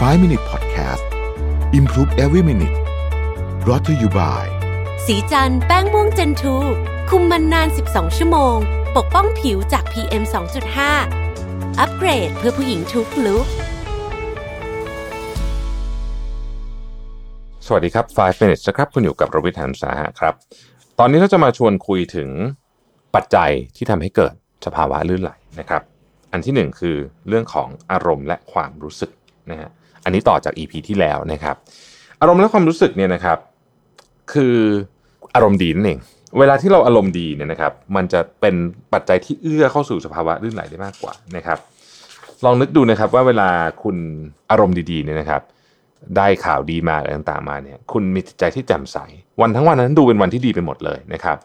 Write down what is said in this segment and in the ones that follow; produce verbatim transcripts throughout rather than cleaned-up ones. ไฟว์ มินิท พอดแคสต์ Improve Every Minute รอ t ธออยู่บ่ายสีจันแป้งม่วงเจนทูคุมมันนานสิบสองชั่วโมงปกป้องผิวจาก พี เอ็ม สองจุดห้า อัปเกรดเพื่อผู้หญิงทุกลุคสวัสดีครับไฟว์ มินิท นะครับคุณอยู่กับรวิทย์ หันสาหะครับตอนนี้เราจะมาชวนคุยถึงปัจจัยที่ทำให้เกิดสภาวะลื่นไหลนะครับอันที่หนึ่งคือเรื่องของอารมณ์และความรู้สึกนะฮะอันนี้ต่อจาก อี พี ที่แล้วนะครับอารมณ์และความรู้สึกเนี่ยนะครับคืออารมณ์ดีนั่นเองเวลาที่เราอารมณ์ดีเนี่ยนะครับมันจะเป็นปัจจัยที่เอื้อเข้าสู่สภาวะลื่นไหลได้มากกว่านะครับลองนึกดูนะครับว่าเวลาคุณอารมณ์ดีๆเนี่ยนะครับได้ข่าวดีมาอะไรต่างๆมาเนี่ยคุณมีจิตใจที่แจ่มใสวันทั้งวันนั้นดูเป็นวันที่ดีไปหมดเลยนะครับ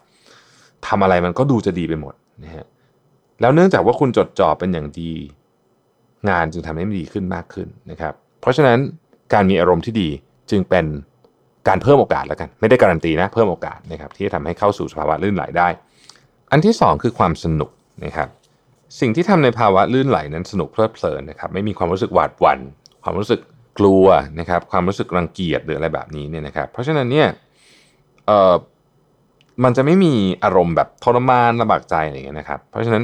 ทำอะไรมันก็ดูจะดีไปหมดนะฮะแล้วเนื่องจากว่าคุณจดจ่อเป็นอย่างดีงานจึงทำให้มันดีขึ้นมากขึ้นนะครับเพราะฉะนั้นการมีอารมณ์ที่ดีจึงเป็นการเพิ่มโอกาสแล้วกันไม่ได้การันตีนะเพิ่มโอกาสนะครับที่จะทำให้เข้าสู่สภาวะลื่นไหลได้อันที่สองคือความสนุกนะครับสิ่งที่ทำในภาวะลื่นไหลนั้นสนุกเพลิดเพลินนะครับไม่มีความรู้สึกหวาดหวั่นความรู้สึกกลัวนะครับความรู้สึกรังเกียจหรืออะไรแบบนี้เนี่ยนะครับเพราะฉะนั้นเนี่ยเอ่อมันจะไม่มีอารมณ์แบบทรมานลำบากใจอะไรอย่างเงี้ยนะครับเพราะฉะนั้น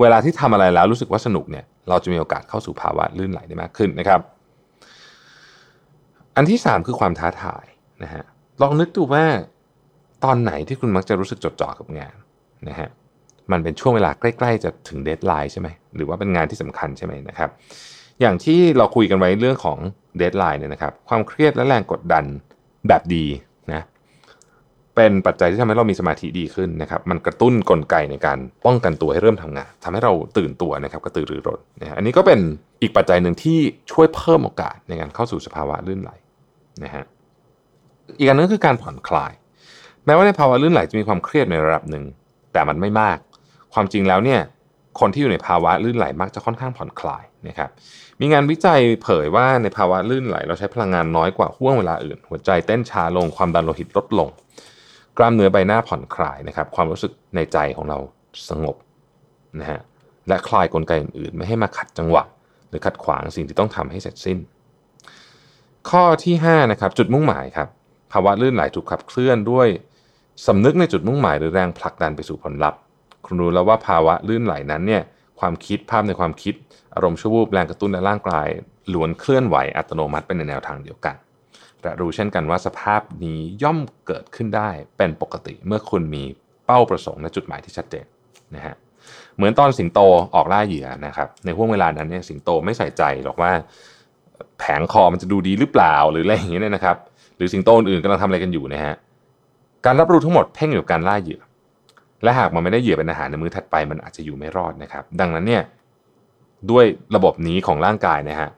เวลาที่ทำอะไรแล้วรู้สึกว่าสนุกเนี่ยเราจะมีโอกาสเข้าสู่ภาวะลื่นไหลได้มากขึ้นนะครับอันที่สามคือความท้าทายนะฮะลองนึกดูว่าตอนไหนที่คุณมักจะรู้สึกจดจ่อกับงานนะฮะมันเป็นช่วงเวลาใกล้ๆจะถึงเดดไลน์ใช่ไหมหรือว่าเป็นงานที่สำคัญใช่ไหมนะครับอย่างที่เราคุยกันไว้เรื่องของเดดไลน์เนี่ยนะครับความเครียดและแรงกดดันแบบดีนะเป็นปัจจัยที่ทำให้เรามีสมาธิดีขึ้นนะครับมันกระตุ้นกลไกในการป้องกันตัวให้เริ่มทำงานทำให้เราตื่นตัวนะครับกระตือรือร้นนะอันนี้ก็เป็นอีกปัจจัยหนึ่งที่ช่วยเพิ่มโอกาสในการเข้าสู่สภาวะลื่นไหลนะฮะอีกอันนึงคือการผ่อนคลายแม้ว่าในภาวะลื่นไหลจะมีความเครียดในระดับหนึ่งแต่มันไม่มากความจริงแล้วเนี่ยคนที่อยู่ในภาวะลื่นไหลมักจะค่อนข้างผ่อนคลายนะครับมีงานวิจัยเผยว่าในภาวะลื่นไหลเราใช้พลังงานน้อยกว่าห่วงเวลาอื่นหัวใจเต้นช้าลงความดันโลหิตลดลงกล้ามเนื้อใบหน้าผ่อนคลายนะครับความรู้สึกในใจของเราสงบนะฮะและคลายกลไกอื่นๆไม่ให้มาขัดจังหวะหรือขัดขวางสิ่งที่ต้องทำให้เสร็จสิ้นข้อที่ห้านะครับจุดมุ่งหมายครับภาวะลื่นไหลถูกขับเคลื่อนด้วยสำนึกในจุดมุ่งหมายหรือแรงผลักดันไปสู่ผลลัพธ์คุณรู้แล้วว่าภาวะลื่นไหลนั้นเนี่ยความคิดภาพในความคิดอารมณ์ชั่ววูบแรงกระตุ้นในร่างกายล้วนเคลื่อนไหวอัตโนมัติไปในแนวทางเดียวกันและรู้เช่นกันว่าสภาพนี้ย่อมเกิดขึ้นได้เป็นปกติเมื่อคุณมีเป้าประสงค์และจุดหมายที่ชัดเจนนะฮะเหมือนตอนสิงโตออกล่าเหยื่อนะครับในห่วงเวลานั้นเนี่ยสิงโตไม่ใส่ใจหรอกว่าแผงคอมันจะดูดีหรือเปล่าหรืออะไรอย่างเงี้ยนะครับหรือสิงโตอื่นกำลังทำอะไรกันอยู่นะฮะการรับรู้ทั้งหมดเพ่งอยู่กับการล่าเหยื่อและหากมันไม่ได้เหยื่อเป็นอาหารในมื้อถัดไปมันอาจจะอยู่ไม่รอดนะครับดังนั้นเนี่ยด้วยระบบนี้ของร่างกายนะฮะ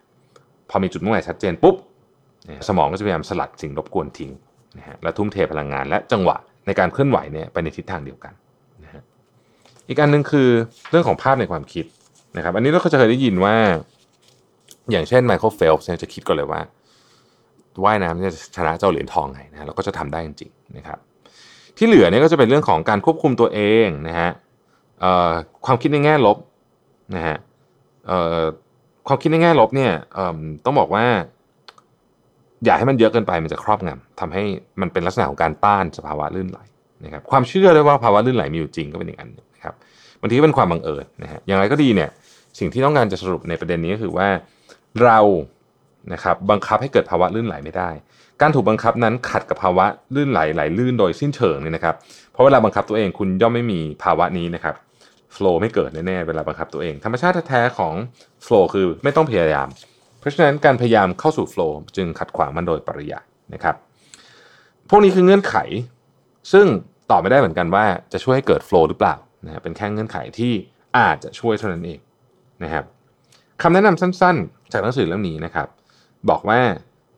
พอมีจุดมุ่งหมายชัดเจนปุ๊บสมองก็จะพยายามสลัดสิ่งรบกวนทิ้งนะฮะและทุ่มเทพลังงานและจังหวะในการเคลื่อนไหวเนี่ยไปในทิศทางเดียวกันนะฮะอีกอันนึงคือเรื่องของภาพในความคิดนะครับอันนี้เราก็จะเคยได้ยินว่าอย่างเช่นไมเคิลเฟลป์จะคิดก่อนเลยว่าว่ายน้ำจะชนะเจ้าเหรียญทองไงนะแล้วก็จะทำได้จริงๆนะครับที่เหลือเนี่ยก็จะเป็นเรื่องของการควบคุมตัวเองนะฮะความคิดในแง่ลบนะฮะความคิดในแง่ลบเนี่ยต้องบอกว่าอย่าให้มันเยอะเกินไปมันจะครอบงำทำให้มันเป็นลักษณะของการต้านสภาวะลื่นไหลนะครับความเชื่อด้วยว่าภาวะลื่นไหลมีอยู่จริงก็เป็นอย่างนั้นนะครับบางทีเป็นความบังเอิญนะฮะอย่างไรก็ดีเนี่ยสิ่งที่ต้องการจะสรุปในประเด็นนี้ก็คือว่าเรานะครับบังคับให้เกิดภาวะลื่นไหลไม่ได้การถูกบังคับนั้นขัดกับภาวะลื่นไหลไหลลื่นโดยสิ้นเชิงเลยนะครับเพราะเวลาบังคับตัวเองคุณย่อมไม่มีภาวะนี้นะครับโฟลว์ไม่เกิดแน่ๆเวลาบังคับตัวเองธรรมชาติแท้ๆของโฟลว์คือไม่ต้องพยายามเพราะฉะนั้นการพยายามเข้าสู่โฟลว์จึงขัดขวางมันโดยปริยายนะครับพวกนี้คือเงื่อนไขซึ่งตอบไม่ได้เหมือนกันว่าจะช่วยให้เกิดโฟลว์หรือเปล่านะฮะเป็นแค่เงื่อนไขที่อาจจะช่วยเท่านั้นเองนะครับคำแนะนำสั้นๆจากหนังสือเล่มนี้นะครับบอกว่า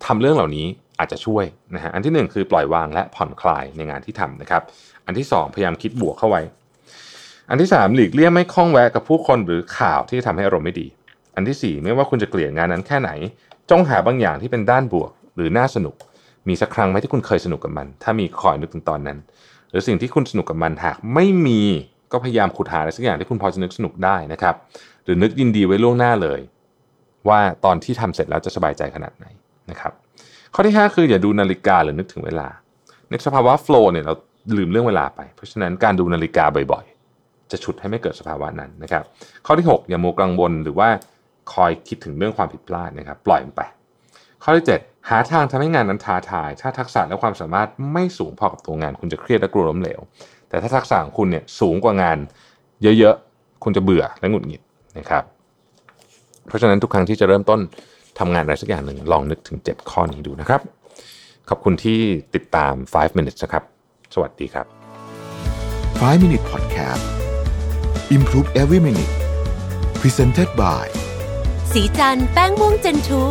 ทำเรื่องเหล่านี้อาจจะช่วยนะฮะอันที่หนึ่งคือปล่อยวางและผ่อนคลายในงานที่ทำนะครับอันที่สองพยายามคิดบวกเข้าไว้อันที่สามหลีกเลี่ยงไม่ข้องแวะกับผู้คนหรือข่าวที่ทำให้อารมณ์ไม่ดีอันที่สี่ไม่ว่าคุณจะเกลียดงานนั้นแค่ไหนจงหาบางอย่างที่เป็นด้านบวกหรือน่าสนุกมีสักครั้งไหมที่คุณเคยสนุกกับมันถ้ามีคอยนึกถึงตอนนั้นหรือสิ่งที่คุณสนุกกับมันหากไม่มีก็พยายามขุดหาอะไรสักอย่างที่คุณพอจะนึกสนุกได้นะครับหรือนึกยินดีไว้ล่วงหน้าเลย ว่าตอนที่ทำเสร็จแล้วจะสบายใจขนาดไหนนะครับข้อที่ห้าคืออย่าดูนาฬิกาหรือนึกถึงเวลาในสภาวะโฟลว์เนี่ยเราลืมเรื่องเวลาไปเพราะฉะนั้นการดูนาฬิกาบ่อยๆจะฉุดให้ไม่เกิดสภาวะนั้นนะครับข้อที่หกอย่ามัวกังวลหรือว่าคอยคิดถึงเรื่องความผิดพลาดนะครับปล่อยมันไปข้อที่เจ็ดหาทางทำให้งานนั้นท้าทายถ้าทักษะและความสามารถไม่สูงพอกับตัวงานคุณจะเครียดและกลัวล้มเหลวแต่ถ้าทักษะของคุณเนี่ยสูงกว่างานเยอะๆคุณจะเบื่อและหงุดหงิดนะครับเพราะฉะนั้นทุกครั้งที่จะเริ่มต้นทำงานอะไรสักอย่างหนึ่งลองนึกถึงเจ็ดข้อนี้ดูนะครับขอบคุณที่ติดตามไฟว์ minutes นะครับสวัสดีครับไฟว์ minute podcast improve every minute presented by สีจันทร์แป้งม่วงเจนทู